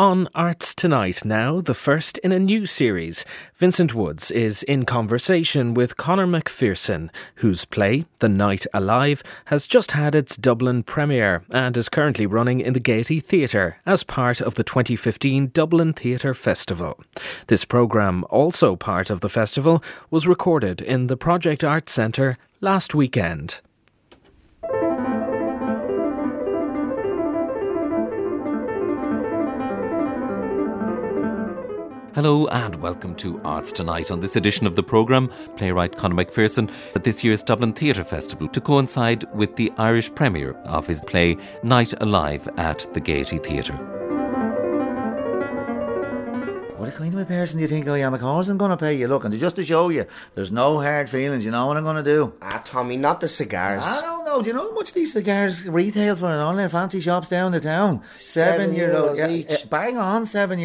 On Arts Tonight now, the first in a new series, Vincent Woods is in conversation with Conor McPherson, whose play, The Night Alive, has just had its Dublin premiere and is currently running in the Gaiety Theatre as part of the 2015 Dublin Theatre Festival. This programme, also part of the festival, was recorded in the Project Arts Centre last weekend. Hello and welcome to Arts Tonight. On this edition of the programme, playwright Conor McPherson at this year's Dublin Theatre Festival to coincide with the Irish premiere of his play Night Alive at the Gaiety Theatre. What kind of a person do you think I am? Of course I'm going to pay you. Look, and just to show you, there's no hard feelings. You know what I'm going to do? Ah, Tommy, not the cigars. I don't know. Do you know how much these cigars retail for in all their fancy shops down the town? €7 yeah, each. Bang on, €7.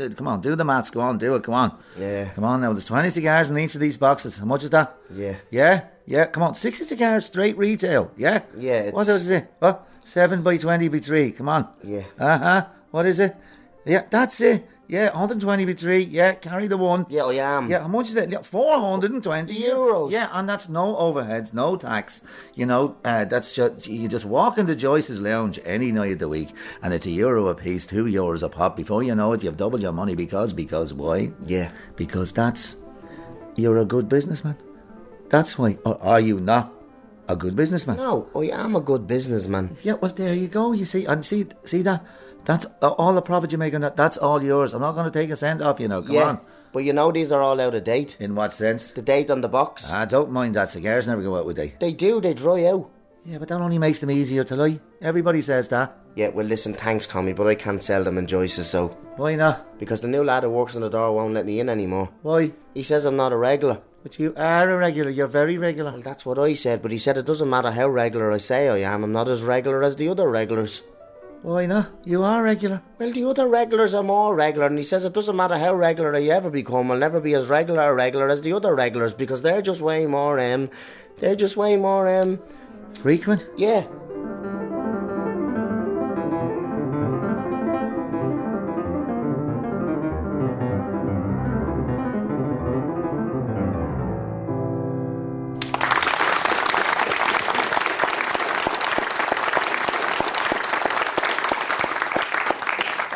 Now, come on, do the maths. Go on, do it. Come on. Yeah. Come on now. There's 20 cigars in each of these boxes. How much is that? Yeah. Yeah? Yeah. Come on. 60 cigars straight retail. Yeah? Yeah. It's... What else is it? What? 7 by 20 by 3. Come on. Yeah. Uh-huh. What is it? Yeah, that's it. Yeah, 120 by 3. Yeah, carry the one. Yeah, I am. Yeah, how much is it? Yeah, €420. Yeah, and that's no overheads, no tax. You know, that's just, you just walk into Joyce's Lounge any night of the week, and it's €1 a piece, €2 a pop. Before you know it, you've doubled your money because why? Yeah, because that's you're a good businessman. That's why. Or are you not a good businessman? No, I am a good businessman. Yeah, well, there you go. You see, and see that. That's all the profit you make on that. That's all yours. I'm not going to take a cent off, you know. Come on. But you know these are all out of date. In what sense? The date on the box. I don't mind that. Cigars never go out with date. They do. They dry out. Yeah, but that only makes them easier to lie. Everybody says that. Yeah, well, listen, thanks, Tommy, but I can't sell them in Joyce's, so... Why not? Because the new lad who works on the door won't let me in anymore. Why? He says I'm not a regular. But you are a regular. You're very regular. Well, that's what I said, but he said it doesn't matter how regular I say I am. I'm not as regular as the other regulars. Why not? You are regular. Well, the other regulars are more regular, and he says it doesn't matter how regular I ever become, I'll never be as regular as the other regulars, because they're just way more, frequent? Yeah.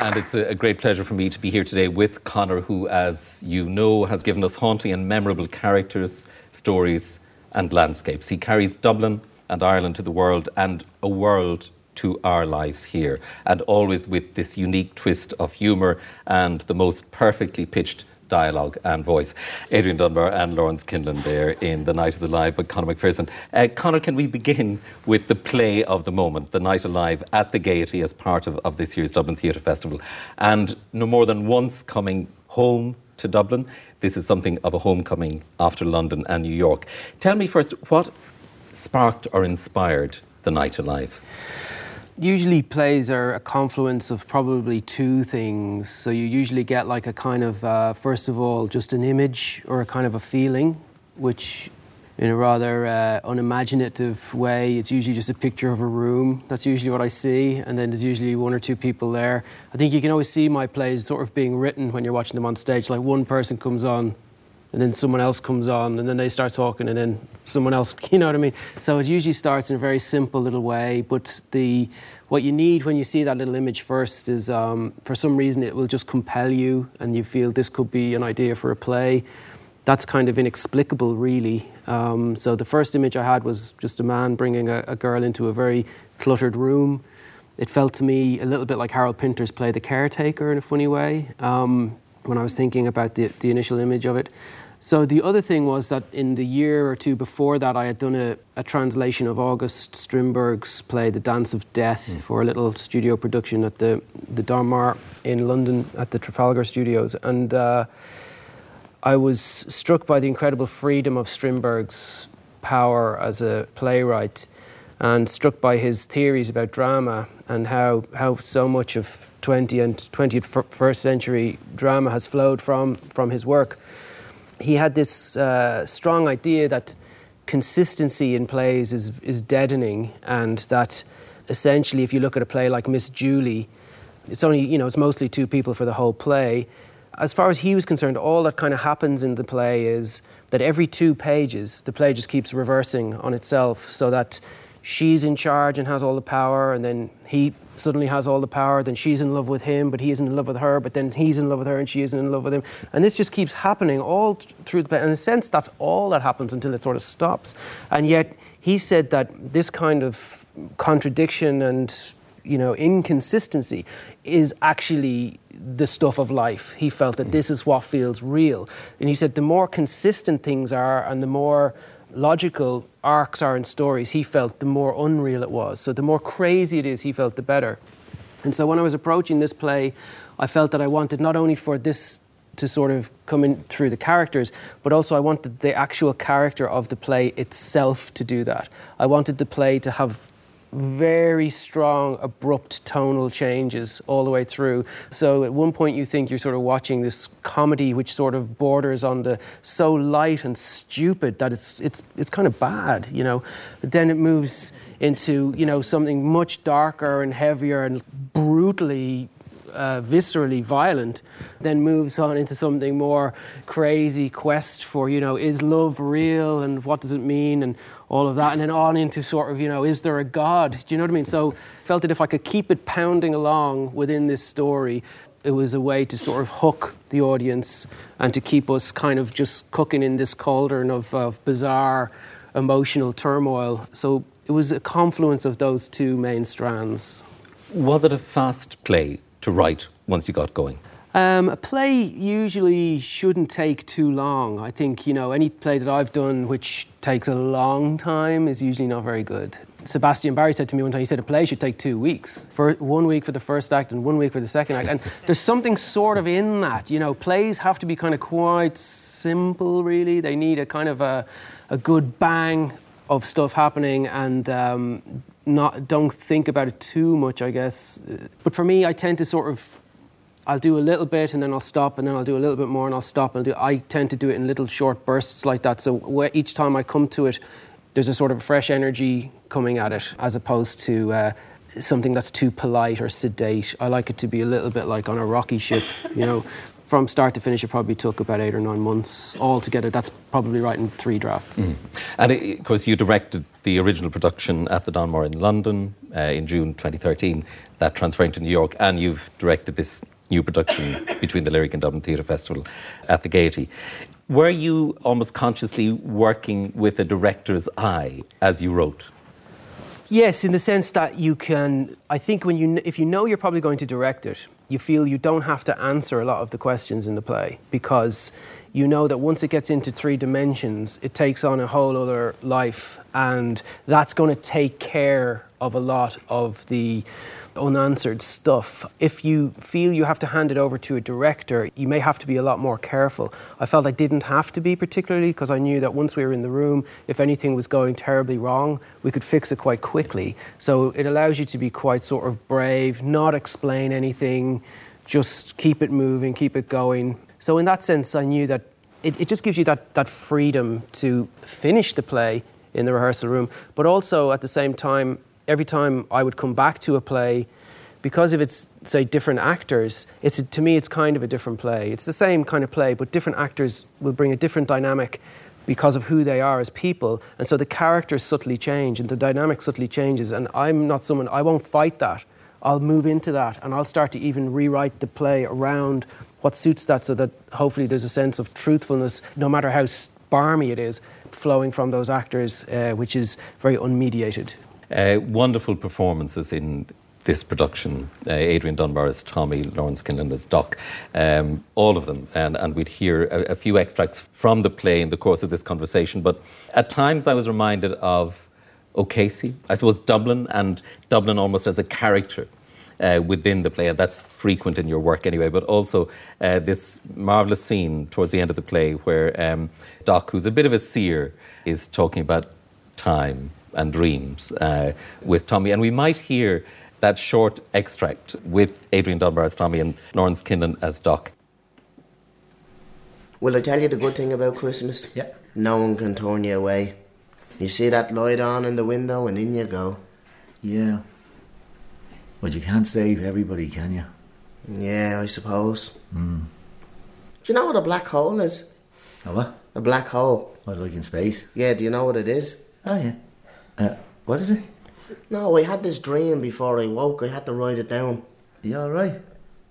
And it's a great pleasure for me to be here today with Conor, who, as you know, has given us haunting and memorable characters, stories and landscapes. He carries Dublin and Ireland to the world and a world to our lives here, and always with this unique twist of humour and the most perfectly pitched dialogue and voice. Adrian Dunbar and Lawrence Kinlan there in The Night is Alive by Conor McPherson. Conor, can we begin with the play of the moment, The Night Alive at the Gaiety as part of this year's Dublin Theatre Festival. And no more than once coming home to Dublin, this is something of a homecoming after London and New York. Tell me first, what sparked or inspired The Night Alive? Usually plays are a confluence of probably two things. So you usually get like a kind of, first of all, just an image or a kind of a feeling, which in a rather unimaginative way, it's usually just a picture of a room. That's usually what I see. And then there's usually one or two people there. I think you can always see my plays sort of being written when you're watching them on stage. Like one person comes on and then someone else comes on and then they start talking and then someone else, you know what I mean? So it usually starts in a very simple little way, but what you need when you see that little image first is, for some reason, it will just compel you and you feel this could be an idea for a play. That's kind of inexplicable, really. So the first image I had was just a man bringing a girl into a very cluttered room. It felt to me a little bit like Harold Pinter's play The Caretaker in a funny way, when I was thinking about the initial image of it. So the other thing was that in the year or two before that, I had done a translation of August Strindberg's play The Dance of Death for a little studio production at the Donmar in London at the Trafalgar Studios. And I was struck by the incredible freedom of Strindberg's power as a playwright and struck by his theories about drama and how so much of 20th and 21st century drama has flowed from his work. He had this strong idea that consistency in plays is deadening, and that essentially if you look at a play like Miss Julie, It's only, you know, it's mostly two people for the whole play. As far as he was concerned, all that kind of happens in the play is that every 2 pages, the play just keeps reversing on itself, so that she's in charge and has all the power, and then he suddenly has all the power, then she's in love with him, but he isn't in love with her, but then he's in love with her and she isn't in love with him. And this just keeps happening all through the play. In a sense, that's all that happens until it sort of stops. And yet, he said that this kind of contradiction and, you know, inconsistency is actually the stuff of life. He felt that this is what feels real. And he said the more consistent things are and the more logical arcs are in stories, he felt the more unreal it was. So the more crazy it is, he felt the better. And so when I was approaching this play, I felt that I wanted not only for this to sort of come in through the characters, but also I wanted the actual character of the play itself to do that. I wanted the play to have very strong, abrupt tonal changes all the way through. So at one point you think you're sort of watching this comedy which sort of borders on the so light and stupid that it's kind of bad, you know. But then it moves into, you know, something much darker and heavier and brutally, viscerally violent, then moves on into something more crazy quest for, you know, is love real and what does it mean and all of that, and then on into sort of, you know, is there a God? Do you know what I mean? So I felt that if I could keep it pounding along within this story, it was a way to sort of hook the audience and to keep us kind of just cooking in this cauldron of bizarre emotional turmoil. So it was a confluence of those two main strands. Was it a fast play to write once you got going? A play usually shouldn't take too long. I think, you know, any play that I've done which takes a long time is usually not very good. Sebastian Barry said to me one time, he said a play should take 2 weeks. For 1 week for the first act and 1 week for the second act. And there's something sort of in that, you know, plays have to be kind of quite simple, really. They need a kind of a good bang of stuff happening, and don't think about it too much, I guess. But for me, I tend to sort of, I'll do a little bit and then I'll stop, and then I'll do a little bit more and I'll stop. I tend to do it in little short bursts like that. So each time I come to it, there's a sort of fresh energy coming at it, as opposed to something that's too polite or sedate. I like it to be a little bit like on a rocky ship, you know. From start to finish, it probably took about 8 or 9 months altogether. That's probably right in 3 drafts. Mm. And of course, you directed the original production at the Donmar in London in June 2013, that transferring to New York, and you've directed this new production between the Lyric and Dublin Theatre Festival at the Gaiety. Were you almost consciously working with a director's eye as you wrote? Yes, in the sense that you can, I think if you know you're probably going to direct it, you feel you don't have to answer a lot of the questions in the play, because you know that once it gets into 3 dimensions, it takes on a whole other life, and that's going to take care of a lot of the unanswered stuff. If you feel you have to hand it over to a director, you may have to be a lot more careful. I felt I didn't have to be particularly, because I knew that once we were in the room, if anything was going terribly wrong, we could fix it quite quickly. So it allows you to be quite sort of brave, not explain anything, just keep it moving, keep it going. So in that sense, I knew that it just gives you that freedom to finish the play in the rehearsal room, but also at the same time, every time I would come back to a play, because if it's, say, different actors, to me it's kind of a different play. It's the same kind of play, but different actors will bring a different dynamic because of who they are as people. And so the characters subtly change and the dynamic subtly changes. And I'm not someone, I won't fight that. I'll move into that, and I'll start to even rewrite the play around what suits that, so that hopefully there's a sense of truthfulness, no matter how barmy it is, flowing from those actors, which is very unmediated. Wonderful performances in this production. Adrian Dunbar as Tommy, Lawrence Kinlan as Doc, all of them. And we'd hear a few extracts from the play in the course of this conversation. But at times I was reminded of O'Casey, I suppose Dublin, and Dublin almost as a character within the play. And that's frequent in your work anyway. But also this marvellous scene towards the end of the play where Doc, who's a bit of a seer, is talking about time and dreams with Tommy. And we might hear that short extract with Adrian Dunbar as Tommy and Lawrence Kinlan as Doc. Will I tell you the good thing about Christmas? Yeah. No one can turn you away. You see that light on in the window and in you go. Yeah. But you can't save everybody, can you? Yeah, I suppose. Mm. Do you know what a black hole is? A what? A black hole. What, like in space? Yeah, do you know what it is? Oh, yeah. What is it? No, I had this dream before I woke. I had to write it down. You all right?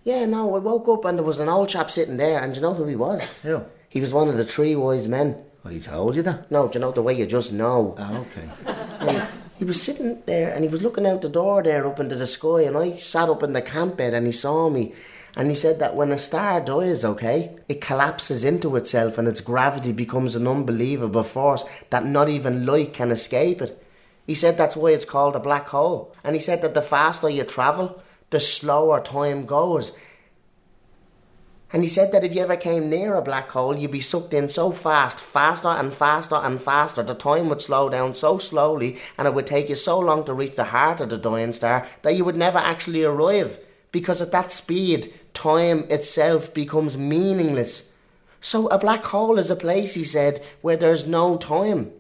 Yeah, no, I woke up and there was an old chap sitting there, and do you know who he was? Who? He was one of the three wise men. Well, he told you that? No, do you know the way you just know? Oh, okay. He was sitting there and he was looking out the door there up into the sky, and I sat up in the camp bed and he saw me, and he said that when a star dies, okay, it collapses into itself and its gravity becomes an unbelievable force that not even light can escape it. He said that's why it's called a black hole. And he said that the faster you travel, the slower time goes. And he said that if you ever came near a black hole, you'd be sucked in so fast, faster and faster and faster. The time would slow down so slowly, and it would take you so long to reach the heart of the dying star that you would never actually arrive. Because at that speed, time itself becomes meaningless. So a black hole is a place, he said, where there's no time.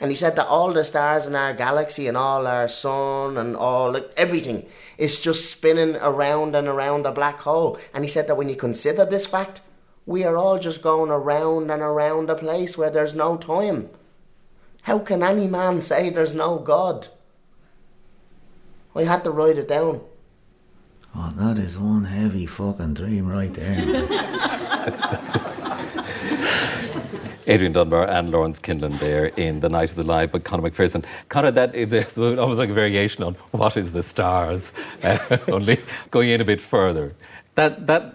And he said that all the stars in our galaxy and all our sun and all, everything, is just spinning around and around a black hole. And he said that when you consider this fact, we are all just going around and around a place where there's no time. How can any man say there's no God? I had to write it down. Oh, that is one heavy fucking dream right there. Adrian Dunbar and Lawrence Kinlan there in The Night Alive by Conor McPherson. Conor, that is almost like a variation on What is the Stars, only going in a bit further. That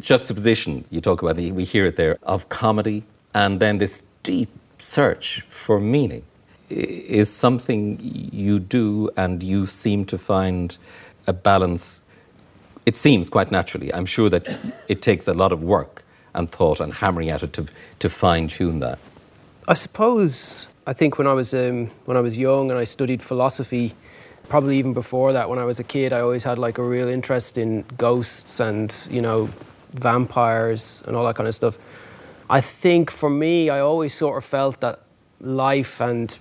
juxtaposition you talk about, we hear it there, of comedy and then this deep search for meaning is something you do, and you seem to find a balance. It seems quite naturally. I'm sure that it takes a lot of work and thought and hammering at it to fine-tune that. I suppose, I think when I was young and I studied philosophy, probably even before that, when I was a kid, I always had like a real interest in ghosts and, you know, vampires and all that kind of stuff. I think for me, I always sort of felt that life and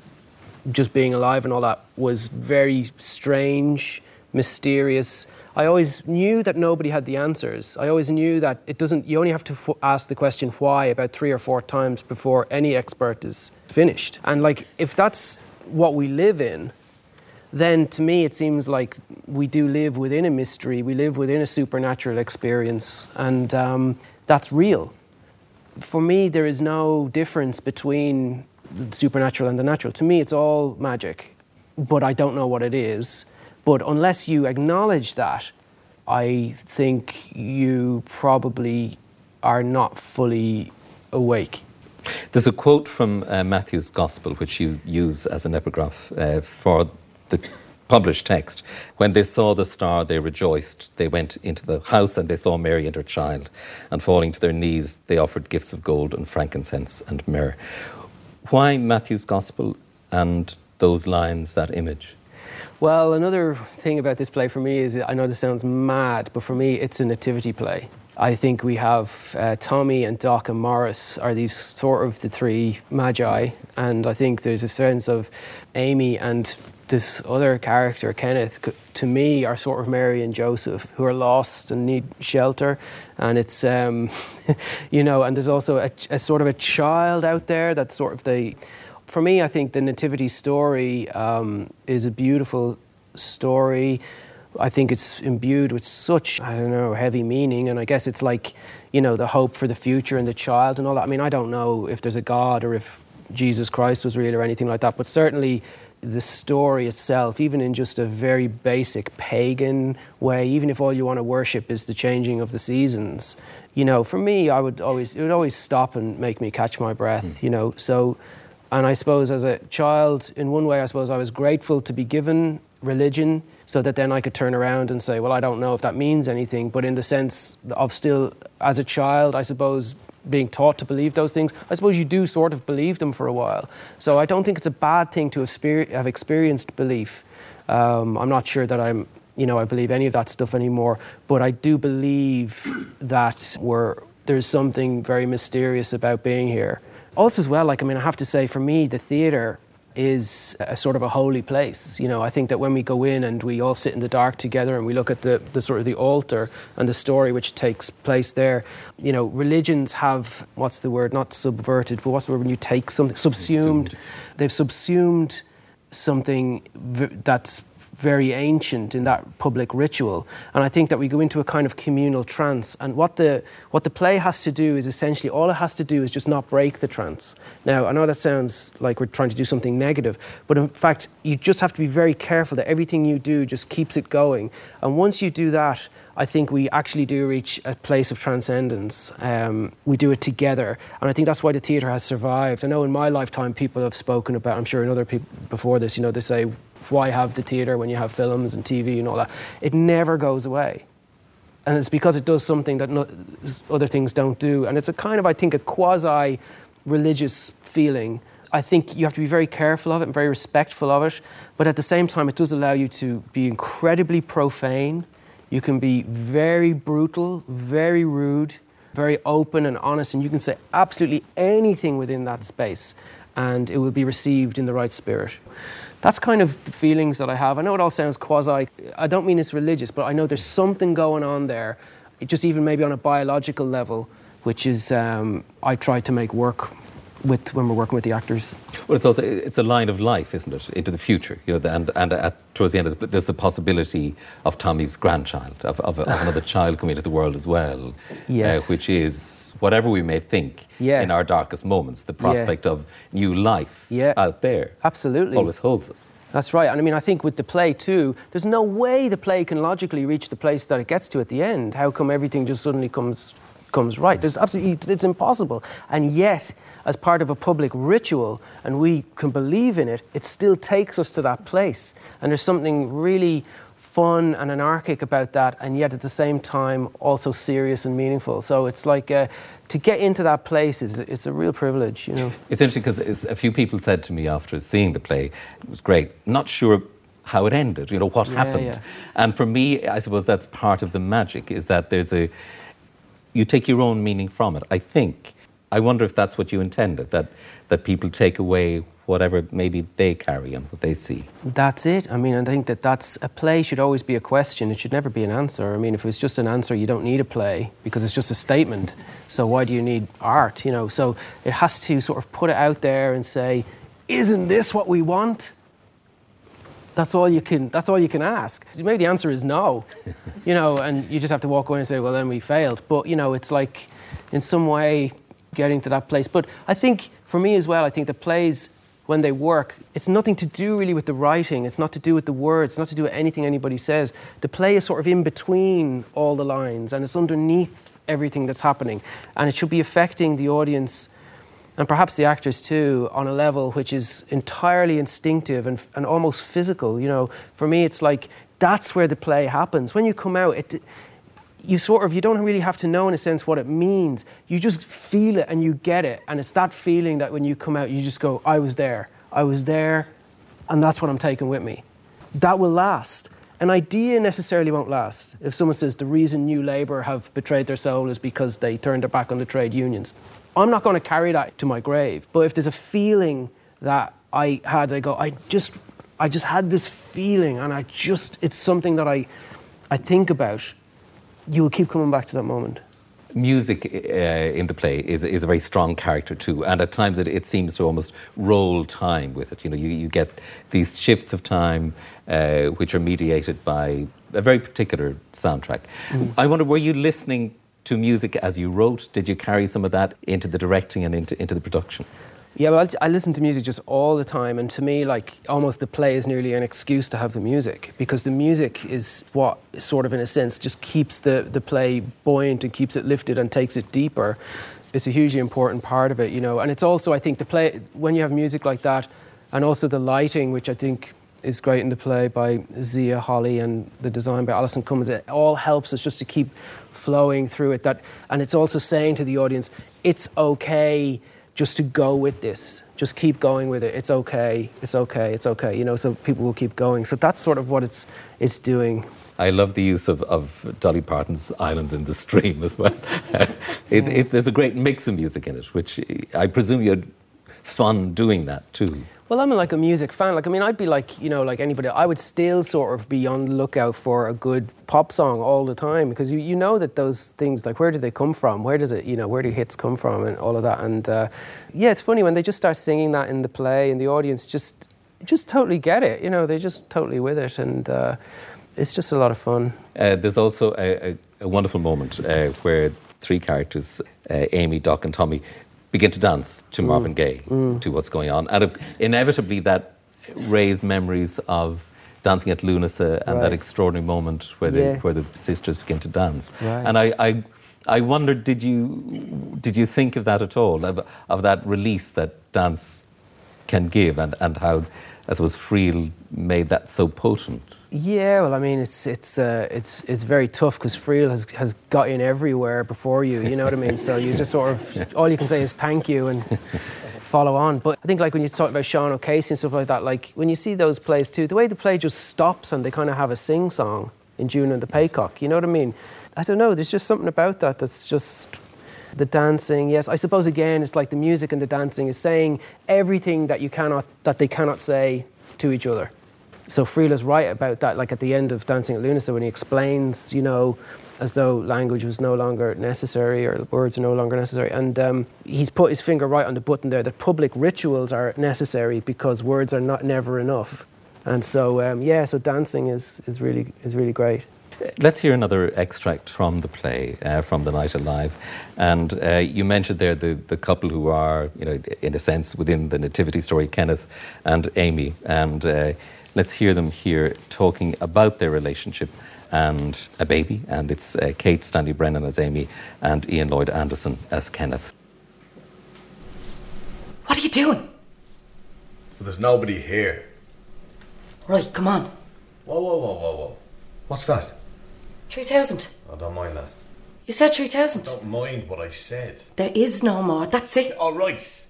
just being alive and all that was very strange, mysterious. I always knew that nobody had the answers. I always knew that it doesn't. You only have to ask the question why about 3 or 4 times before any expert is finished. And like, if that's what we live in, then to me it seems like we do live within a mystery. We live within a supernatural experience, and that's real. For me, there is no difference between the supernatural and the natural. To me, it's all magic, but I don't know what it is. But unless you acknowledge that, I think you probably are not fully awake. There's a quote from Matthew's Gospel, which you use as an epigraph for the published text. When they saw the star, they rejoiced. They went into the house and they saw Mary and her child. And falling to their knees, they offered gifts of gold and frankincense and myrrh. Why Matthew's Gospel and those lines, that image? Well, another thing about this play for me is, I know this sounds mad, but for me it's a nativity play. I think we have Tommy and Doc and Morris are these sort of the three magi, and I think there's a sense of Amy and this other character, Kenneth, to me are sort of Mary and Joseph, who are lost and need shelter. And it's, you know, and there's also a sort of a child out there that's sort of the... For me, I think the nativity story is a beautiful story. I think it's imbued with such, I don't know, heavy meaning. And I guess it's like, you know, the hope for the future and the child and all that. I mean, I don't know if there's a God or if Jesus Christ was real or anything like that. But certainly the story itself, even in just a very basic pagan way, even if all you want to worship is the changing of the seasons, you know, for me, it would always stop and make me catch my breath, you know, so... And I suppose as a child, in one way, I suppose I was grateful to be given religion so that then I could turn around and say, well, I don't know if that means anything. But in the sense of still, as a child, I suppose, being taught to believe those things, I suppose you do sort of believe them for a while. So I don't think it's a bad thing to have experienced belief. I'm not sure that I'm, you know, I believe any of that stuff anymore. But I do believe that there's something very mysterious about being here. Also as well, like, I mean, I have to say, for me, the theatre is a sort of a holy place. You know, I think that when we go in and we all sit in the dark together and we look at the sort of the altar and the story which takes place there, you know, religions have, what's the word, not subverted, but what's the word when you take something, subsumed. They've subsumed something that's very ancient in that public ritual. And I think that we go into a kind of communal trance, and what the play has to do is essentially, all it has to do is just not break the trance. Now, I know that sounds like we're trying to do something negative, but in fact, you just have to be very careful that everything you do just keeps it going. And once you do that, I think we actually do reach a place of transcendence. We do it together. And I think that's why the theatre has survived. I know in my lifetime people have spoken about, I'm sure in other people before this, you know, they say, why have the theatre when you have films and TV and all that? It never goes away. And it's because it does something that other things don't do. And it's a kind of, I think, a quasi-religious feeling. I think you have to be very careful of it and very respectful of it. But at the same time, it does allow you to be incredibly profane. You can be very brutal, very rude, very open and honest, and you can say absolutely anything within that space, and it will be received in the right spirit. That's kind of the feelings that I have. I know it all sounds quasi, I don't mean it's religious, but I know there's something going on there, just even maybe on a biological level, which is, I try to make work with when we're working with the actors. Well, it's also, it's a line of life, isn't it, into the future? You know, and towards the end, there's the possibility of Tommy's grandchild, of another child coming into the world as well. Yes, which is whatever we may think in our darkest moments, the prospect of new life out there. Absolutely, always holds us. That's right. And I mean, I think with the play too, there's no way the play can logically reach the place that it gets to at the end. How come everything just suddenly comes right? There's absolutely, it's impossible, and yet, as part of a public ritual, and we can believe in it, it still takes us to that place. And there's something really fun and anarchic about that, and yet at the same time also serious and meaningful. So it's like, to get into that place, it's a real privilege, you know. It's interesting because a few people said to me after seeing the play, it was great, not sure how it ended, you know, what happened. Yeah. And for me, I suppose that's part of the magic, is that there's you take your own meaning from it, I think. I wonder if that's what you intended, that people take away whatever maybe they carry and what they see. That's it. I mean, I think that's a play should always be a question. It should never be an answer. I mean, if it was just an answer, you don't need a play because it's just a statement. So why do you need art, you know? So it has to sort of put it out there and say, isn't this what we want? That's all you can ask. Maybe the answer is no, you know, and you just have to walk away and say, well, then we failed. But, you know, it's like, in some way, getting to that place. But I think for me as well, I think the plays, when they work, it's nothing to do really with the writing, it's not to do with the words, it's not to do with anything anybody says. The play is sort of in between all the lines, and it's underneath everything that's happening, and it should be affecting the audience and perhaps the actors too on a level which is entirely instinctive and almost physical. You know, for me it's like, that's where the play happens. When you come out, you don't really have to know in a sense what it means. You just feel it and you get it. And it's that feeling that when you come out, you just go, I was there, and that's what I'm taking with me. That will last. An idea necessarily won't last. If someone says the reason New Labour have betrayed their soul is because they turned their back on the trade unions, I'm not going to carry that to my grave. But if there's a feeling that I had, I go, I just had this feeling, and it's something that I think about, you will keep coming back to that moment. Music in the play is a very strong character too, and at times it seems to almost roll time with it. You know, you get these shifts of time which are mediated by a very particular soundtrack. I wonder, were you listening to music as you wrote? Did you carry some of that into the directing and into the production? Yeah, well, I listen to music just all the time, and to me, like, almost the play is nearly an excuse to have the music, because the music is what sort of, in a sense, just keeps the play buoyant and keeps it lifted and takes it deeper. It's a hugely important part of it, you know, and it's also, I think, the play, when you have music like that, and also the lighting, which I think is great in the play by Zia Holly and the design by Alison Cummins, it all helps us just to keep flowing through it, and it's also saying to the audience, it's okay just to go with this, just keep going with it, it's okay, you know, so people will keep going. So that's sort of what it's doing. I love the use of Dolly Parton's Islands in the Stream as well. There's a great mix of music in it, which I presume you had fun doing that too. Well, I'm like a music fan. Like, I mean, I'd be like, you know, like anybody. I would still sort of be on the lookout for a good pop song all the time, because you know that those things, like, where do they come from? Where does it, you know, where do hits come from and all of that? And yeah, it's funny when they just start singing that in the play and the audience just totally get it. You know, they're just totally with it, and it's just a lot of fun. There's also a wonderful moment where three characters, Amy, Doc, and Tommy, begin to dance to Marvin Gaye, to What's Going On. And inevitably that raised memories of Dancing at Lunasa and that extraordinary moment where the sisters begin to dance. Right. And I wondered, did you think of that at all, of that release that dance can give, and how, as was Friel, made that so potent? Yeah, well, I mean, it's very tough, because Friel has got in everywhere before you. You know what I mean? So you just sort of, all you can say is thank you and follow on. But I think, like, when you talk about Sean O'Casey and stuff like that, like when you see those plays too, the way the play just stops and they kind of have a sing song in June and the Paycock. You know what I mean? I don't know. There's just something about that that's just. The dancing, yes. I suppose again, it's like the music and the dancing is saying everything that they cannot say to each other. So Friel is right about that, like at the end of Dancing at Lunasa, when he explains, you know, as though language was no longer necessary, or words are no longer necessary. And he's put his finger right on the button there, that public rituals are necessary because words are never enough. And so, so dancing is really great. Let's hear another extract from the play, from The Night Alive. And you mentioned there the couple who are, you know, in a sense within the nativity story, Kenneth and Amy. And let's hear them here talking about their relationship and a baby. And it's Kate Stanley Brennan as Amy and Ian Lloyd Anderson as Kenneth. What are you doing? Well, there's nobody here. Right, come on. Whoa, whoa, whoa, whoa, whoa. What's that? 3,000. I don't mind that. You said 3,000. Don't mind what I said. There is no more, that's it. All right.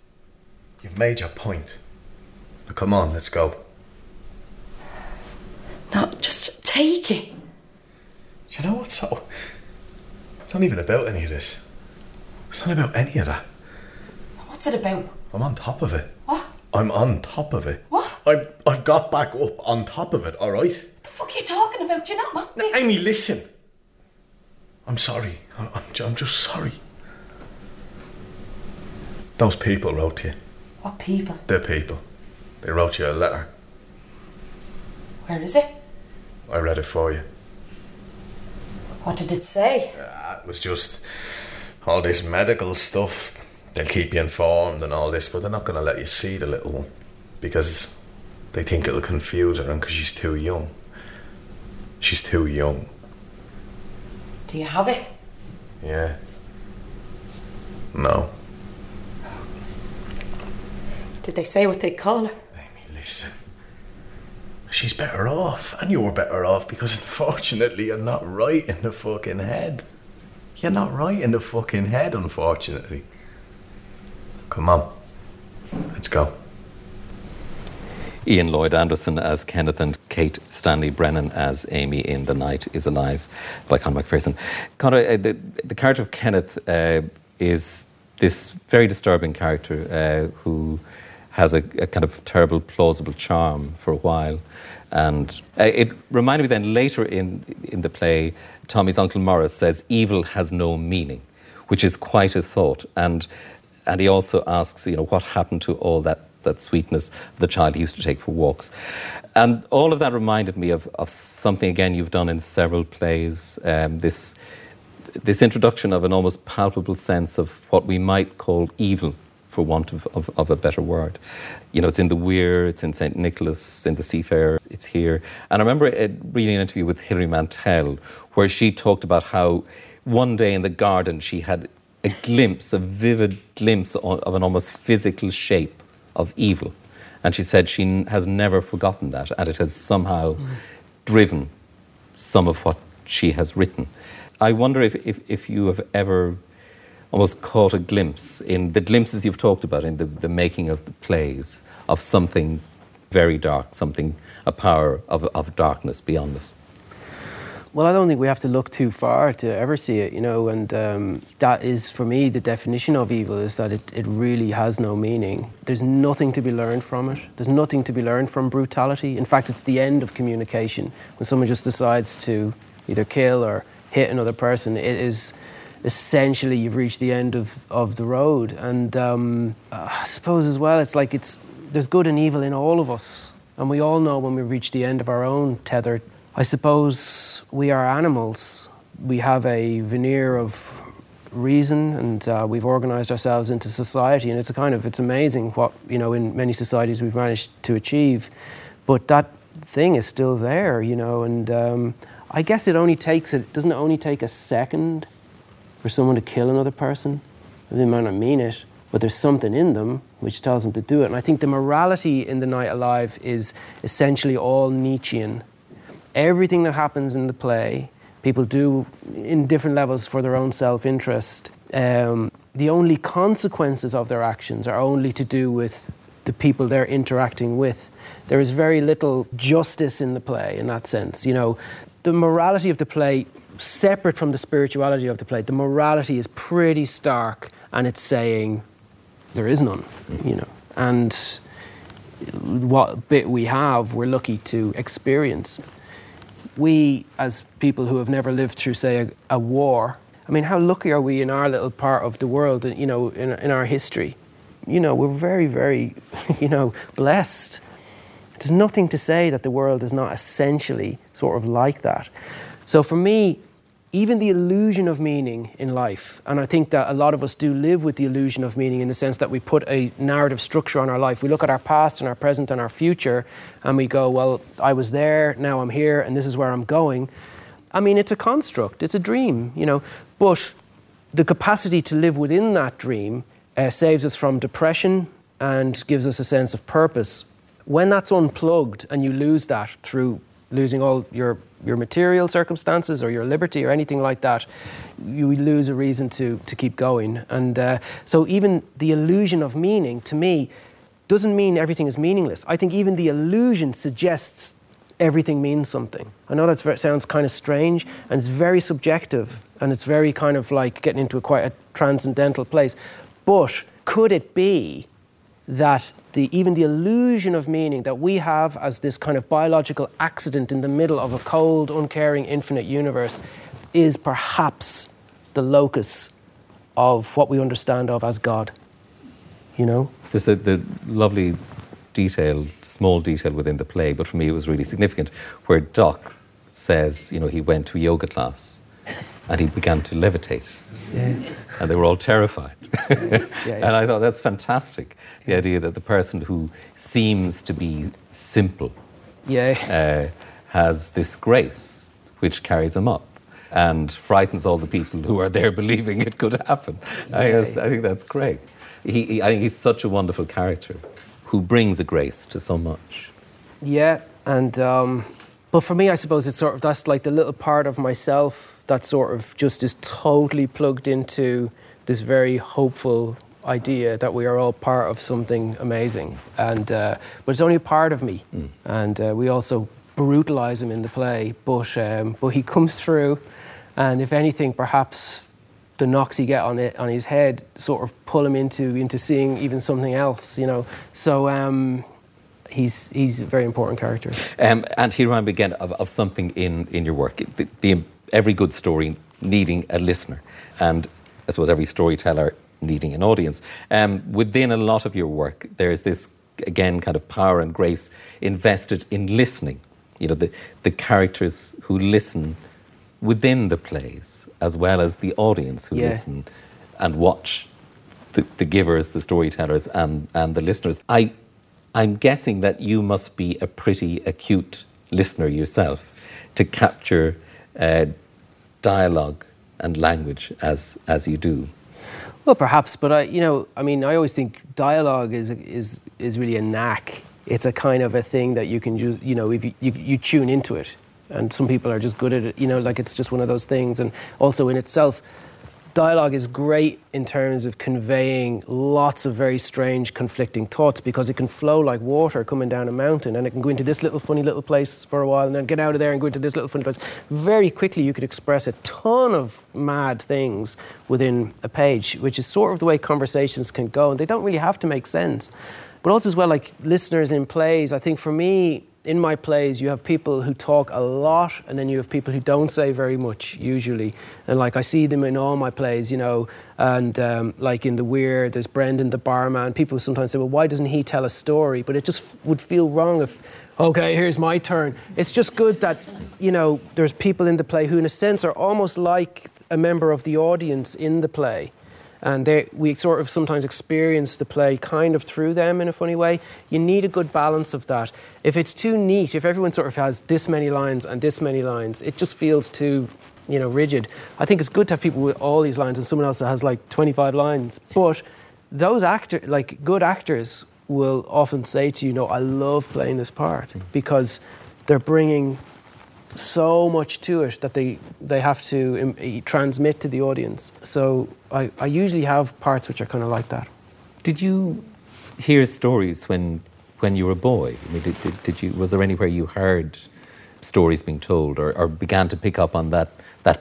You've made your point. Now, come on, let's go. No, just take it. Do you know what, so? It's not even about any of this. It's not about any of that. What's it about? I'm on top of it. What? I'm on top of it. What? I've got back up on top of it, all right? What the fuck are you talking about? Do you not want this? Amy, listen. I'm sorry. I'm just sorry. Those people wrote to you. What people? They're people. They wrote you a letter. Where is it? I read it for you. What did it say? It was just all this medical stuff. They'll keep you informed and all this, but they're not going to let you see the little one because they think it'll confuse her and because she's too young. She's too young. Do you have it? Yeah. No. Did they say what they call her? Amy, listen. She's better off, and you're better off, because unfortunately you're not right in the fucking head. You're not right in the fucking head, unfortunately. Come on. Let's go. Ian Lloyd Anderson as Kenneth and Kate Stanley Brennan as Amy in The Night is Alive by Conor McPherson. Conor, the character of Kenneth is this very disturbing character who has a kind of terrible, plausible charm for a while. And it reminded me then later in the play, Tommy's Uncle Morris says, evil has no meaning, which is quite a thought. And he also asks, you know, what happened to all that sweetness of the child he used to take for walks. And all of that reminded me of something, again, you've done in several plays, this introduction of an almost palpable sense of what we might call evil, for want of a better word. You know, it's in The Weir, it's in St. Nicholas, in The Seafarer, it's here. And I remember reading an interview with Hilary Mantel where she talked about how one day in the garden she had a glimpse, a vivid glimpse of an almost physical shape of evil, and she said she has never forgotten that, and it has somehow driven some of what she has written. I wonder if you have ever almost caught a glimpse, in the glimpses you've talked about in the making of the plays, of something very dark, a power of darkness beyond us. Well, I don't think we have to look too far to ever see it, you know, and that is, for me, the definition of evil, is that it really has no meaning. There's nothing to be learned from it. There's nothing to be learned from brutality. In fact, it's the end of communication. When someone just decides to either kill or hit another person, it is essentially you've reached the end of the road. And I suppose as well, it's like there's good and evil in all of us. And we all know when we reach the end of our own tether. I suppose we are animals. We have a veneer of reason, and we've organised ourselves into society, and it's amazing what, you know, in many societies we've managed to achieve. But that thing is still there, you know, and I guess doesn't it only take a second for someone to kill another person? They might not mean it, but there's something in them which tells them to do it. And I think the morality in The Night Alive is essentially all Nietzschean. Everything that happens in the play, people do in different levels for their own self-interest. The only consequences of their actions are only to do with the people they're interacting with. There is very little justice in the play in that sense. You know, the morality of the play, separate from the spirituality of the play, the morality is pretty stark, and it's saying there is none, you know. And what bit we have, we're lucky to experience. We, as people who have never lived through, say, a war, I mean, how lucky are we in our little part of the world, you know, in our history? You know, we're very, very, you know, blessed. There's nothing to say that the world is not essentially sort of like that. So for me, even the illusion of meaning in life, and I think that a lot of us do live with the illusion of meaning in the sense that we put a narrative structure on our life. We look at our past and our present and our future, and we go, well, I was there, now I'm here, and this is where I'm going. I mean, it's a construct, it's a dream, you know. But the capacity to live within that dream saves us from depression and gives us a sense of purpose. When that's unplugged and you lose that through losing all your material circumstances or your liberty or anything like that, you lose a reason to keep going. And so even the illusion of meaning, to me, doesn't mean everything is meaningless. I think even the illusion suggests everything means something. I know that sounds kind of strange, and it's very subjective, and it's very kind of like getting into quite a transcendental place. But could it be that even the illusion of meaning that we have as this kind of biological accident in the middle of a cold, uncaring, infinite universe is perhaps the locus of what we understand of as God, you know? There's the lovely detail, small detail within the play, but for me it was really significant, where Doc says, you know, he went to a yoga class and he began to levitate. Yeah. And they were all terrified. Yeah. And I thought that's fantastic, the idea that the person who seems to be simple has this grace which carries him up and frightens all the people who are there believing it could happen. Yeah. I think that's great. I think he's such a wonderful character who brings a grace to so much. Yeah, and but for me, I suppose it's sort of, that's like the little part of myself that sort of just is totally plugged into this very hopeful idea that we are all part of something amazing. And but it's only a part of me. Mm. And we also brutalise him in the play, but he comes through, and if anything, perhaps the knocks he gets on his head sort of pull him into seeing even something else, you know. So he's a very important character. And he reminded me again of something in your work, every good story needing a listener, and I suppose every storyteller needing an audience. Within a lot of your work, there is this, again, kind of power and grace invested in listening. You know, the characters who listen within the plays, as well as the audience who listen and watch the givers, the storytellers, and the listeners. I'm guessing that you must be a pretty acute listener yourself to capture dialogue and language as you do. Well, perhaps, but I always think dialogue is really a knack. It's a kind of a thing that you can just, you know, if you tune into it, and some people are just good at it, you know, like it's just one of those things. And also in itself, Dialogue is great in terms of conveying lots of very strange, conflicting thoughts, because it can flow like water coming down a mountain, and it can go into this little funny little place for a while and then get out of there and go into this little funny place. Very quickly you could express a ton of mad things within a page, which is sort of the way conversations can go, and they don't really have to make sense. But also as well, like listeners in plays, I think for me, in my plays, you have people who talk a lot, and then you have people who don't say very much, usually. And, like, I see them in all my plays, you know, and, like, in The Weir, there's Brendan, the barman. People sometimes say, well, why doesn't he tell a story? But it just would feel wrong if, OK, here's my turn. It's just good that, you know, there's people in the play who, in a sense, are almost like a member of the audience in the play. And we sort of sometimes experience the play kind of through them in a funny way. You need a good balance of that. If it's too neat, if everyone sort of has this many lines and this many lines, it just feels too, you know, rigid. I think it's good to have people with all these lines and someone else that has like 25 lines. But those actors, like good actors, will often say to you, no, I love playing this part, because they're bringing so much to it that they have to transmit to the audience. So I usually have parts which are kind of like that. Did you hear stories when you were a boy? I mean, did you, was there anywhere you heard stories being told, or began to pick up on that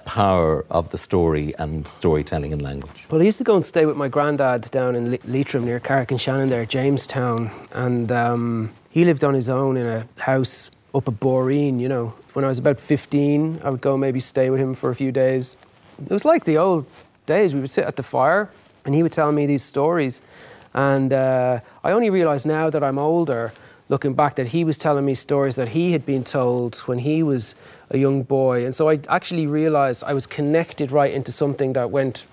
power of the story and storytelling and language? Well, I used to go and stay with my granddad down in Leitrim near Carrick and Shannon there, Jamestown, and he lived on his own in a house up at Boreen, you know. When I was about 15, I would go maybe stay with him for a few days. It was like the old days. We would sit at the fire and he would tell me these stories. And I only realise now that I'm older, looking back, that he was telling me stories that he had been told when he was a young boy. And so I actually realised I was connected right into something that went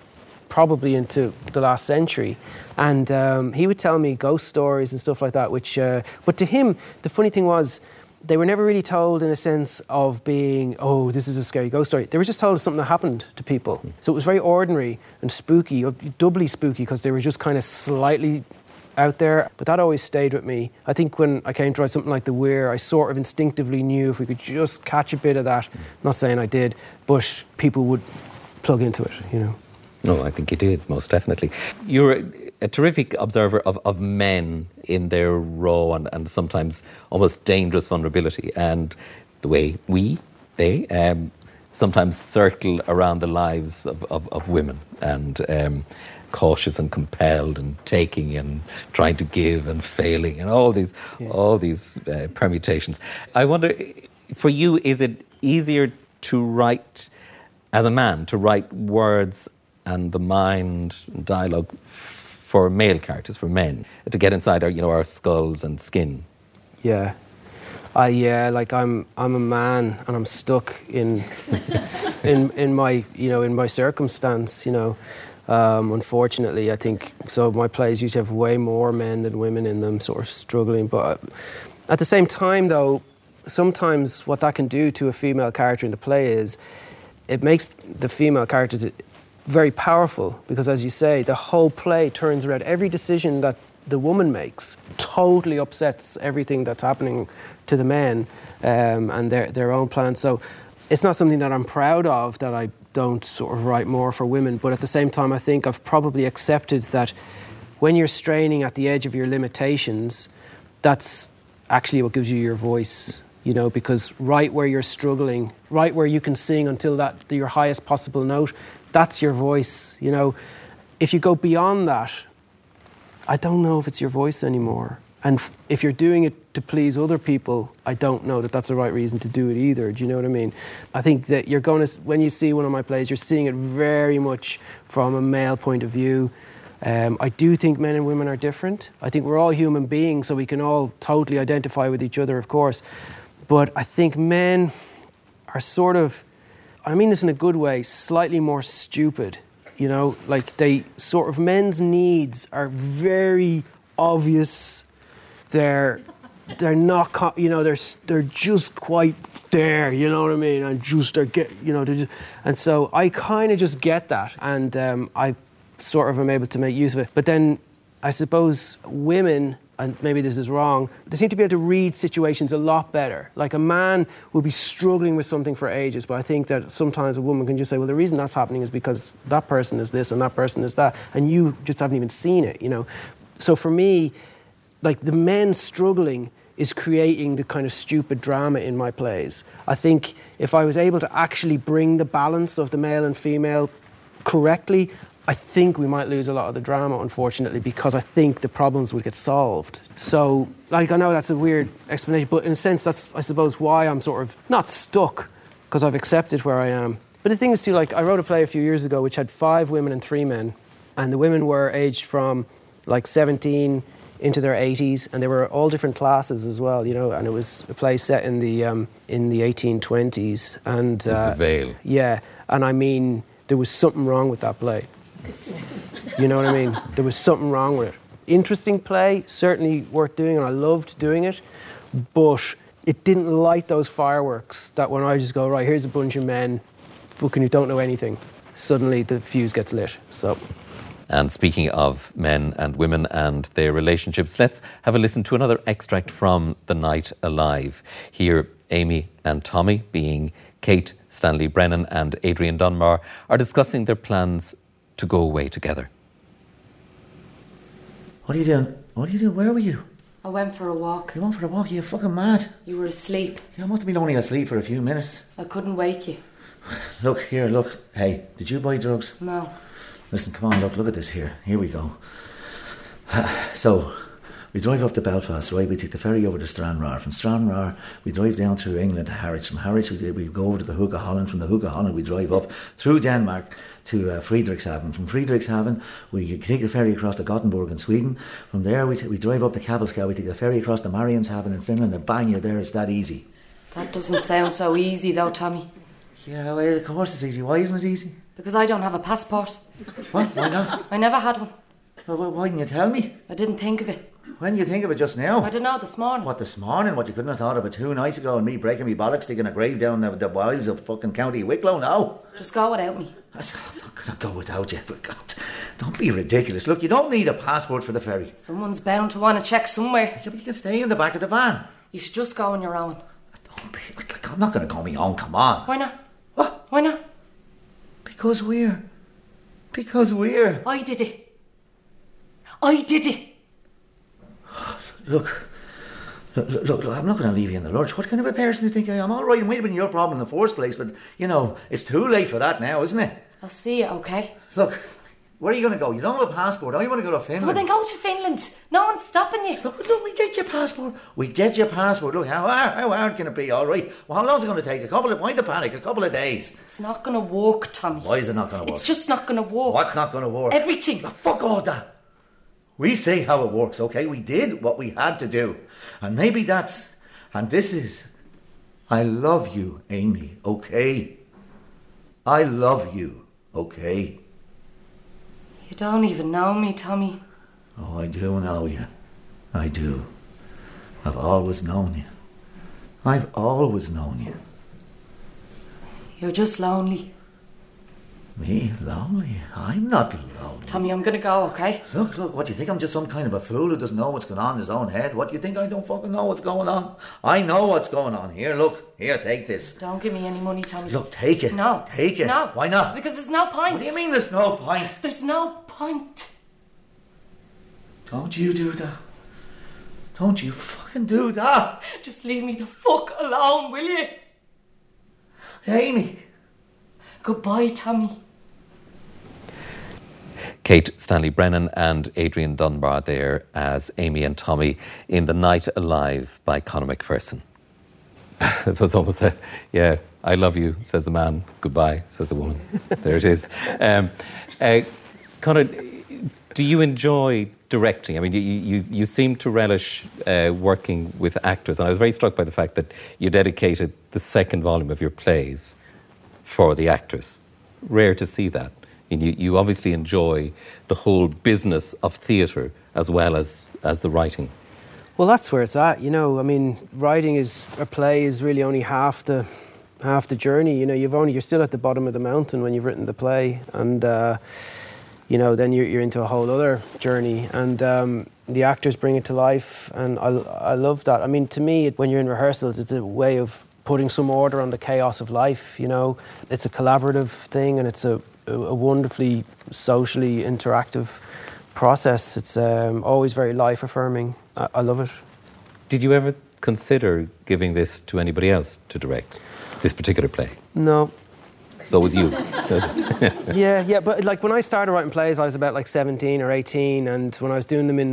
probably into the last century. And he would tell me ghost stories and stuff like that, which... but to him, the funny thing was, they were never really told in a sense of being, oh, this is a scary ghost story. They were just told something that happened to people. So it was very ordinary and spooky, or doubly spooky, because they were just kind of slightly out there. But that always stayed with me. I think when I came to write something like The Weir, I sort of instinctively knew if we could just catch a bit of that, not saying I did, but people would plug into it, you know. No, I think you did, most definitely. You're a terrific observer of men in their raw and sometimes almost dangerous vulnerability, and the way they sometimes circle around the lives of women, and cautious and compelled and taking and trying to give and failing and all these permutations. I wonder, for you, is it easier to write, as a man, to write words and the mind dialogue for male characters, for men, to get inside our skulls and skin? Yeah. I'm a man and I'm stuck in in my circumstance, you know. Unfortunately, I think so. My plays usually have way more men than women in them, sort of struggling. But at the same time, though, sometimes what that can do to a female character in the play is it makes the female characters very powerful, because, as you say, the whole play turns around. Every decision that the woman makes totally upsets everything that's happening to the men and their own plans. So it's not something that I'm proud of, that I don't sort of write more for women, but at the same time I think I've probably accepted that when you're straining at the edge of your limitations, that's actually what gives you your voice. You know, because right where you're struggling, right where you can sing until that your highest possible note, that's your voice, you know. If you go beyond that, I don't know if it's your voice anymore. And if you're doing it to please other people, I don't know that that's the right reason to do it either. Do you know what I mean? I think that you're going to, when you see one of my plays, you're seeing it very much from a male point of view. I do think men and women are different. I think we're all human beings, so we can all totally identify with each other, of course. But I think men are sort of, I mean this in a good way, slightly more stupid, you know, like they sort of, men's needs are very obvious. They're not, you know, they're just quite there, you know what I mean? And just, they're get, you know, just, and so I kind of just get that, and I sort of am able to make use of it. But then I suppose women, and maybe this is wrong, they seem to be able to read situations a lot better. Like, a man will be struggling with something for ages, but I think that sometimes a woman can just say, well, the reason that's happening is because that person is this and that person is that, and you just haven't even seen it, you know. So for me, like, the men struggling is creating the kind of stupid drama in my plays. I think if I was able to actually bring the balance of the male and female correctly, I think we might lose a lot of the drama, unfortunately, because I think the problems would get solved. So, like, I know that's a weird explanation, but in a sense, that's, I suppose, why I'm sort of not stuck, because I've accepted where I am. But the thing is, too, like, I wrote a play a few years ago which had 5 women and 3 men, and the women were aged from, like, 17 into their 80s, and they were all different classes as well, you know, and it was a play set in the 1820s. And, it's The Veil. Yeah, and I mean, there was something wrong with that play. You know what I mean? There was something wrong with it. Interesting play, certainly worth doing, and I loved doing it, but it didn't light those fireworks that when I just go, right, here's a bunch of men fucking who don't know anything, suddenly the fuse gets lit, so... And speaking of men and women and their relationships, let's have a listen to another extract from The Night Alive. Here, Amy and Tommy, being Kate Stanley Brennan and Adrian Dunbar, are discussing their plans to go away together. What are you doing? What are you doing? Where were you? I went for a walk. You went for a walk? You're fucking mad. You were asleep. You must have been only asleep for a few minutes. I couldn't wake you. Look, here, look. Hey, did you buy drugs? No. Listen, come on, look at this here. Here we go. So, we drive up to Belfast, right? We take the ferry over to Stranraer. From Stranraer, we drive down through England to Harwich. From Harwich, we go over to the Hook of Holland. From the Hook of Holland, we drive up through Denmark to Friedrichshaven. From Friedrichshaven, we take the ferry across to Gothenburg in Sweden. From there, we drive up to Kabelskär. We take the ferry across to Marianshaven in Finland, and bang, you're there. It's that easy. That doesn't sound so easy, though, Tommy. Yeah, well, of course it's easy. Why isn't it easy? Because I don't have a passport. What? Why not? I never had one. Well, why didn't you tell me? I didn't think of it. When did you think of it just now? I don't know, this morning. What, this morning? What, you couldn't have thought of it 2 nights ago and me breaking me bollocks, digging a grave down the wilds of fucking County Wicklow? No. Just go without me. I'll go without you, for God. Don't be ridiculous. Look, you don't need a passport for the ferry. Someone's bound to want to check somewhere. Yeah, but you can stay in the back of the van. You should just go on your own. Don't be... I'm not going to go me own, come on. Why not? What? Why not? Because we're... I did it. Look, I'm not going to leave you in the lurch. What kind of a person do you think I am? All right, it might have been your problem in the first place, but, you know, it's too late for that now, isn't it? I'll see you, OK? Look, where are you going to go? You don't have a passport. Oh, you want to go to Finland? Well, then go to Finland. No one's stopping you. Look, we get your passport. We get your passport. Look, how hard can it be, all right? Well, how long is it going to take? Why the panic? A couple of days. It's not going to work, Tommy. Why is it not going to work? It's just not going to work. What's not going to work? Everything. Now, fuck all that. We see how it works, okay? We did what we had to do. And maybe that's... And this is... I love you, Amy, okay? I love you, okay? You don't even know me, Tommy. Oh, I do know you. I do. I've always known you. You're just lonely. Me? Lonely? I'm not lonely. Tommy, I'm going to go, OK? Look, what do you think? I'm just some kind of a fool who doesn't know what's going on in his own head? What, do you think I don't fucking know what's going on? I know what's going on. Here, look. Here, take this. Don't give me any money, Tommy. Look, take it. No. Take it. No. Why not? Because there's no point. What do you mean there's no point? There's no point. Don't you do that. Don't you fucking do that. Just leave me the fuck alone, will you? Amy. Goodbye, Tommy. Kate Stanley Brennan and Adrian Dunbar there as Amy and Tommy in The Night Alive by Conor McPherson. It was almost a, yeah, I love you, says the man. Goodbye, says the woman. There it is. Conor, do you enjoy directing? I mean, you seem to relish working with actors, and I was very struck by the fact that you dedicated the second volume of your plays for the actors. Rare to see that. And you obviously enjoy the whole business of theatre as well as the writing. Well, that's where it's at, you know. I mean, writing a play is really only half the journey. You know, you're still at the bottom of the mountain when you've written the play, and you know, then you're into a whole other journey. And the actors bring it to life, and I love that. I mean, to me, when you're in rehearsals, it's a way of putting some order on the chaos of life, you know. It's a collaborative thing, and it's a wonderfully socially interactive process. It's always very life-affirming. I love it. Did you ever consider giving this to anybody else to direct, this particular play? No. So it was you. Yeah, but like when I started writing plays, I was about like 17 or 18, and when I was doing them in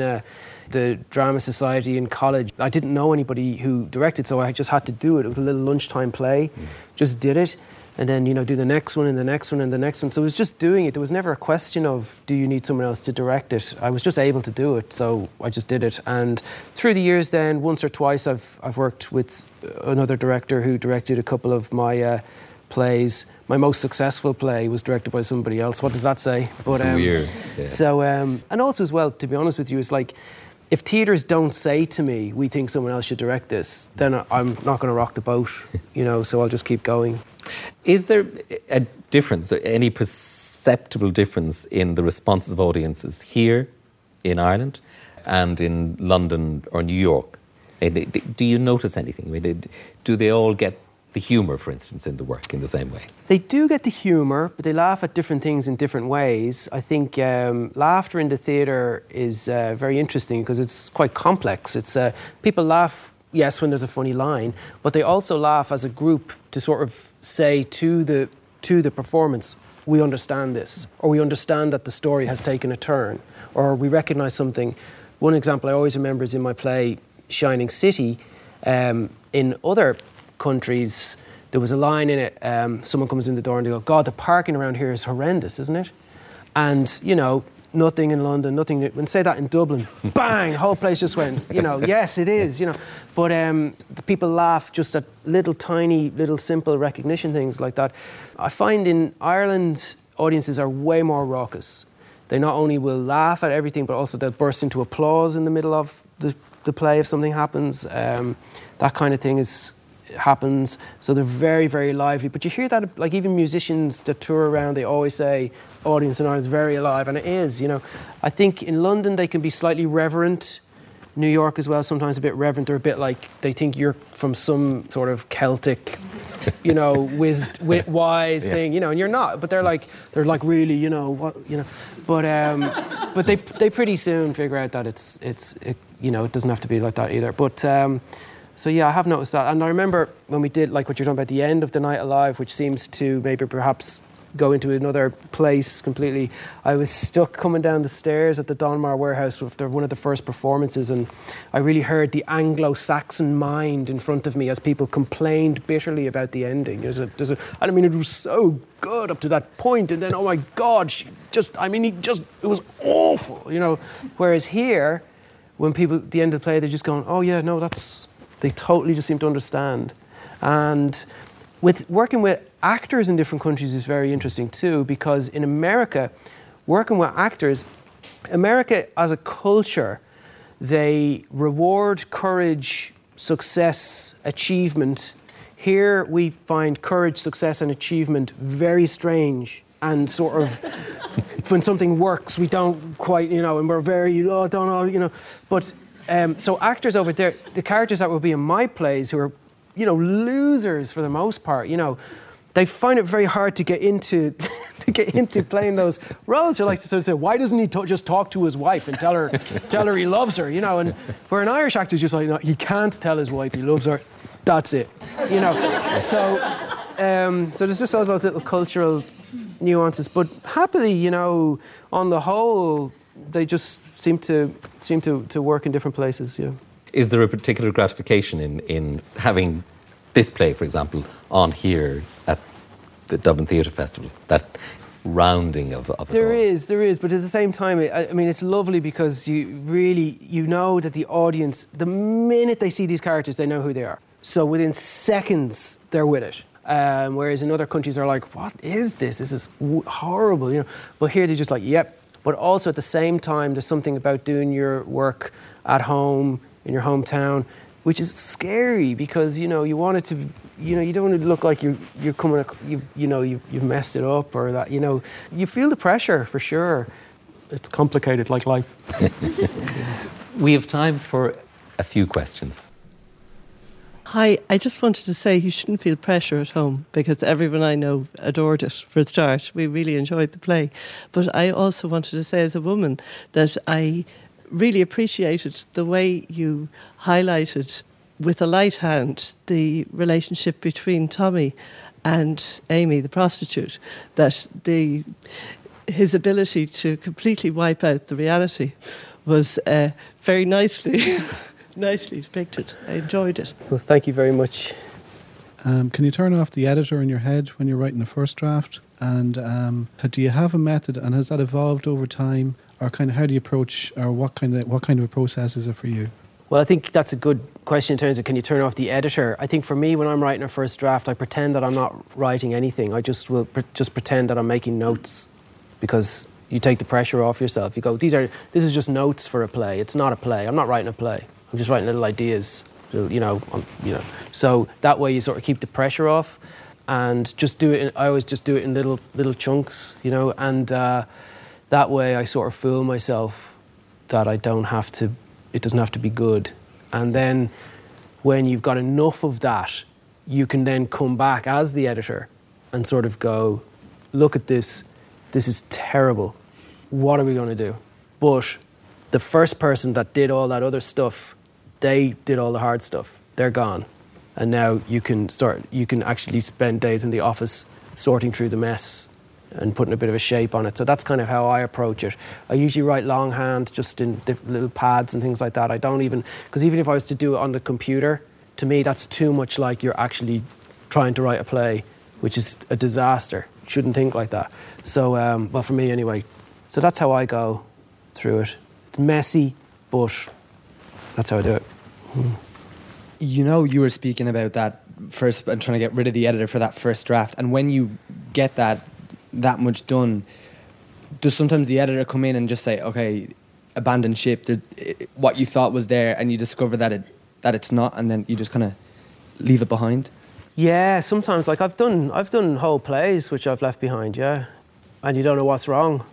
the Drama Society in college, I didn't know anybody who directed, so I just had to do it. It was a little lunchtime play, just did it, and then, you know, do the next one and the next one and the next one. So it was just doing it. There was never a question of, do you need someone else to direct it? I was just able to do it, so I just did it. And through the years then, once or twice, I've worked with another director who directed a couple of my plays. My most successful play was directed by somebody else. What does that say? But weird. Yeah. So, and also as well, to be honest with you, it's like, if theatres don't say to me, we think someone else should direct this, then I'm not going to rock the boat, you know, so I'll just keep going. Is there a difference, any perceptible difference in the responses of audiences here in Ireland and in London or New York? Do you notice anything? I mean, do they all get the humour, for instance, in the work in the same way? They do get the humour, but they laugh at different things in different ways. I think laughter in the theatre is very interesting because it's quite complex. It's people laugh, yes, when there's a funny line, but they also laugh as a group to sort of say to the performance, we understand this, or we understand that the story has taken a turn, or we recognise something. One example I always remember is in my play Shining City. In other countries, there was a line in it, someone comes in the door and they go, God, the parking around here is horrendous, isn't it? And, you know, nothing in London, nothing, and say that in Dublin, bang, whole place just went, you know, yes, it is, you know. But the people laugh just at little tiny, little simple recognition things like that. I find in Ireland, audiences are way more raucous. They not only will laugh at everything, but also they'll burst into applause in the middle of the play if something happens. That kind of thing happens, so they're very, very lively. But you hear that, like, even musicians that tour around, they always say, audience in Ireland's very alive, and it is, you know. I think in London they can be slightly reverent, New York as well, sometimes a bit reverent, or a bit like they think you're from some sort of Celtic, you know, wise thing, you know, and you're not, but they're like really, you know, what, you know. But but they pretty soon figure out that it's you know, it doesn't have to be like that either. But so yeah, I have noticed that. And I remember when we did, like what you're talking about, the end of The Night Alive, which seems to maybe perhaps go into another place completely. I was stuck coming down the stairs at the Donmar warehouse after one of the first performances, and I really heard the Anglo-Saxon mind in front of me as people complained bitterly about the ending. I mean, it was so good up to that point, and then, oh my God, it was awful, you know. Whereas here, when people, at the end of the play, they're just going, oh yeah, no, that's... They totally just seem to understand. And with working with actors in different countries is very interesting too, because in America, working with actors, America as a culture, they reward courage, success, achievement. Here we find courage, success, and achievement very strange. And sort of, when something works, we don't quite, you know, and we're very, oh, don't know, you know. But so actors over there, the characters that will be in my plays who are, you know, losers for the most part, you know, they find it very hard to get into playing those roles. They're like to sort of say, why doesn't he just talk to his wife and tell her he loves her, you know? And where an Irish actor's just like, no, he can't tell his wife he loves her. That's it, you know. So there's just all those little cultural nuances, but happily, you know, on the whole, they just seem to work in different places, yeah. Is there a particular gratification in having this play, for example, on here at the Dublin Theatre Festival, that rounding of it all? There is, but at the same time, I mean, it's lovely because you know that the audience, the minute they see these characters, they know who they are. So within seconds, they're with it. Whereas in other countries, they're like, what is this? This is horrible, you know. But here, they're just like, yep. But also at the same time, there's something about doing your work at home, in your hometown, which is scary because, you know, you want it to, you know, you don't want to look like you're coming, you've messed it up or that, you know. You feel the pressure for sure. It's complicated like life. We have time for a few questions. Hi, I just wanted to say you shouldn't feel pressure at home because everyone I know adored it for a start. We really enjoyed the play. But I also wanted to say as a woman that I really appreciated the way you highlighted with a light hand the relationship between Tommy and Amy, the prostitute, that his ability to completely wipe out the reality was very nicely depicted. I enjoyed it. Well, thank you very much. Can you turn off the editor in your head when you're writing the first draft? And do you have a method, and has that evolved over time? Or kind of how do you approach, or what kind of a process is it for you? Well, I think that's a good question in terms of can you turn off the editor. I think for me, when I'm writing a first draft, I pretend that I'm not writing anything. I just will just pretend that I'm making notes, because you take the pressure off yourself. You go, this is just notes for a play. It's not a play. I'm not writing a play. I'm just writing little ideas, you know. So that way you sort of keep the pressure off, and just do it. I always just do it in little chunks, you know. And that way I sort of fool myself that I don't have to. It doesn't have to be good. And then when you've got enough of that, you can then come back as the editor and sort of go, look at this. This is terrible. What are we going to do? But the first person that did all that other stuff, they did all the hard stuff. They're gone. And now you can actually spend days in the office sorting through the mess and putting a bit of a shape on it. So that's kind of how I approach it. I usually write longhand just in little pads and things like that. I don't even... Because even if I was to do it on the computer, to me that's too much like you're actually trying to write a play, which is a disaster. Shouldn't think like that. So, well, for me anyway. So that's how I go through it. It's messy, but that's how I do it. Mm. You know, you were speaking about that first and trying to get rid of the editor for that first draft. And when you get that much done, does sometimes the editor come in and just say, okay, abandon ship, what you thought was there, and you discover that it's not, and then you just kind of leave it behind? Yeah, sometimes, like I've done whole plays which I've left behind, yeah. And you don't know what's wrong,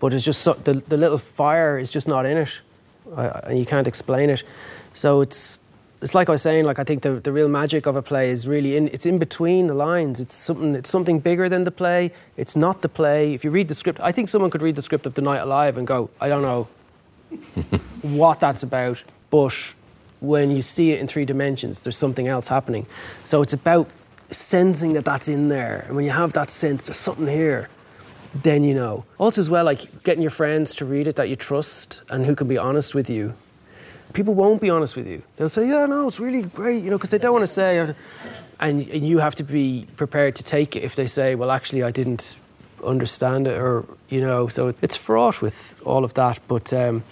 but it's just the little fire is just not in it, and you can't explain it. So it's like I was saying, like I think the real magic of a play is really it's in between the lines. It's something bigger than the play. It's not the play. If you read the script, I think someone could read the script of The Night Alive and go, I don't know what that's about, but when you see it in three dimensions, there's something else happening. So it's about sensing that that's in there. And when you have that sense, there's something here, then you know. Also as well, like getting your friends to read it that you trust and who can be honest with you. People won't be honest with you. They'll say, yeah, no, it's really great, you know, because they don't want to say... And you have to be prepared to take it if they say, well, actually, I didn't understand it or, you know. So it's fraught with all of that. But you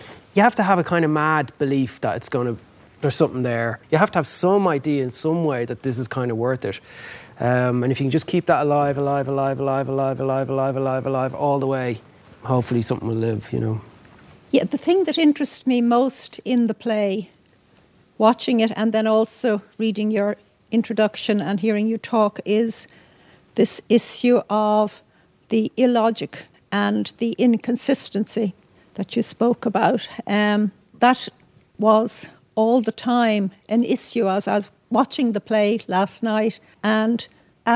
have to have a kind of mad belief that it's going to... There's something there. You have to have some idea in some way that this is kind of worth it. And if you can just keep that alive all the way, hopefully something will live, you know. Yeah, the thing that interests me most in the play, watching it and then also reading your introduction and hearing you talk, is this issue of the illogic and the inconsistency that you spoke about. That was... all the time an issue as I was watching the play last night, and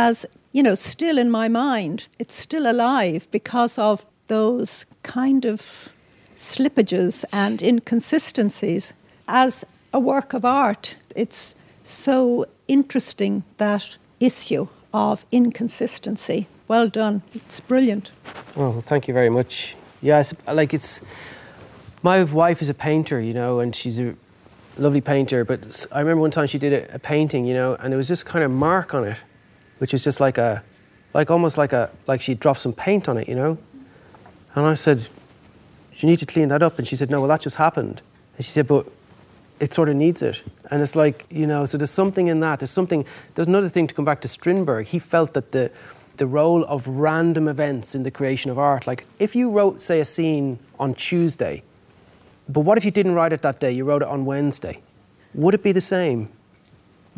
as, you know, still in my mind, it's still alive because of those kind of slippages and inconsistencies. As a work of art, it's so interesting, that issue of inconsistency. Well done. It's brilliant. Oh, well, thank you very much. Yeah, my wife is a painter, you know, and she's a lovely painter, but I remember one time she did a painting, you know, and there was this kind of mark on it, which is just like she dropped some paint on it, you know. And I said, you need to clean that up. And she said, no, well, that just happened. And she said, but it sort of needs it. And it's like, you know, so there's something in that. There's another thing to come back to Strindberg. He felt that the role of random events in the creation of art, like if you wrote, say, a scene on Tuesday, but what if you didn't write it that day, you wrote it on Wednesday? Would it be the same?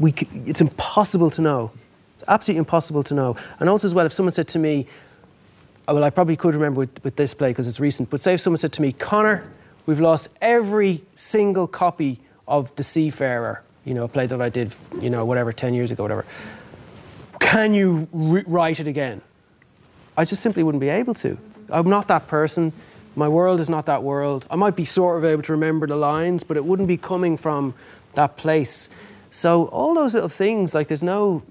It's impossible to know. It's absolutely impossible to know. And also as well, if someone said to me, oh, well, I probably could remember with this play because it's recent, but say if someone said to me, Connor, we've lost every single copy of The Seafarer, you know, a play that I did, you know, whatever, 10 years ago, whatever. Can you write it again? I just simply wouldn't be able to. I'm not that person. My world is not that world. I might be sort of able to remember the lines, but it wouldn't be coming from that place. So all those little things, like there's no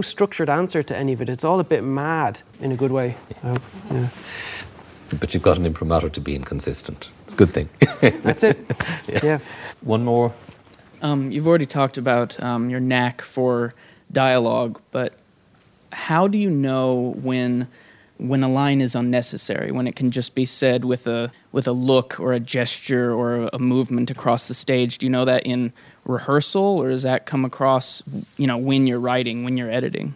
structured answer to any of it. It's all a bit mad in a good way. Yeah. Yeah. But you've got an imprimatur to be inconsistent. It's a good thing. That's it. Yeah. Yeah. One more. You've already talked about your knack for dialogue, but how do you know when a line is unnecessary, when it can just be said with a look or a gesture or a movement across the stage? Do you know that in rehearsal, or does that come across, you know, when you're writing, when you're editing?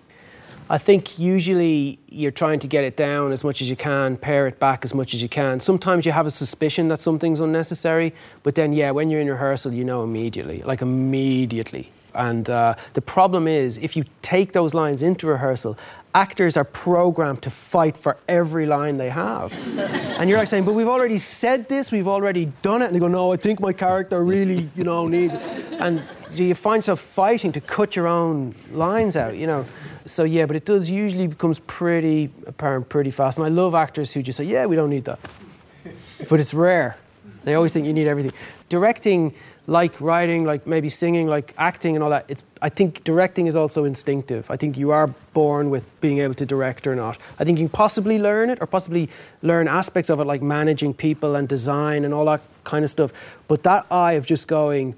I think usually you're trying to get it down as much as you can, pare it back as much as you can. Sometimes you have a suspicion that something's unnecessary, but then, yeah, when you're in rehearsal, you know immediately, like immediately. And the problem is, if you take those lines into rehearsal, actors are programmed to fight for every line they have. And you're like saying, but we've already said this, we've already done it. And they go, no, I think my character really, you know, needs it. And you find yourself fighting to cut your own lines out, you know. So, yeah, but it does usually becomes pretty apparent pretty fast. And I love actors who just say, yeah, we don't need that. But it's rare. They always think you need everything. Directing, like writing, like maybe singing, like acting and all that, I think directing is also instinctive. I think you are born with being able to direct or not. I think you can possibly learn it, or possibly learn aspects of it, like managing people and design and all that kind of stuff. But that eye of just going,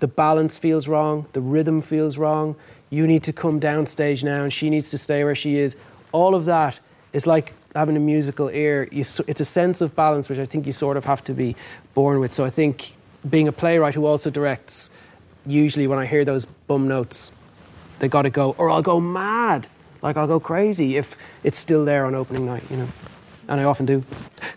the balance feels wrong, the rhythm feels wrong, you need to come downstage now and she needs to stay where she is. All of that is like having a musical ear. It's a sense of balance, which I think you sort of have to be born with. So I think being a playwright who also directs, usually when I hear those bum notes, they got to go, or I'll go mad. Like, I'll go crazy if it's still there on opening night, you know. And I often do.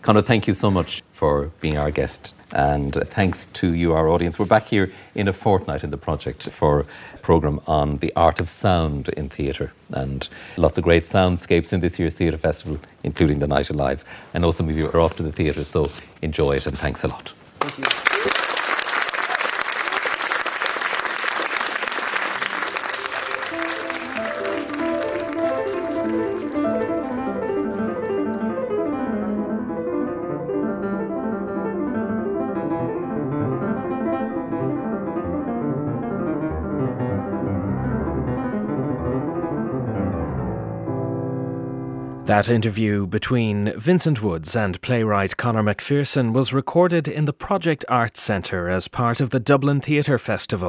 Conor, thank you so much for being our guest. And thanks to you, our audience. We're back here in a fortnight in the project for a programme on the art of sound in theatre. And lots of great soundscapes in this year's Theatre Festival, including The Night Alive. I know some of you are off to the theatre, so enjoy it, and thanks a lot. Thank you. That interview between Vincent Woods and playwright Conor McPherson was recorded in the Project Arts Centre as part of the Dublin Theatre Festival.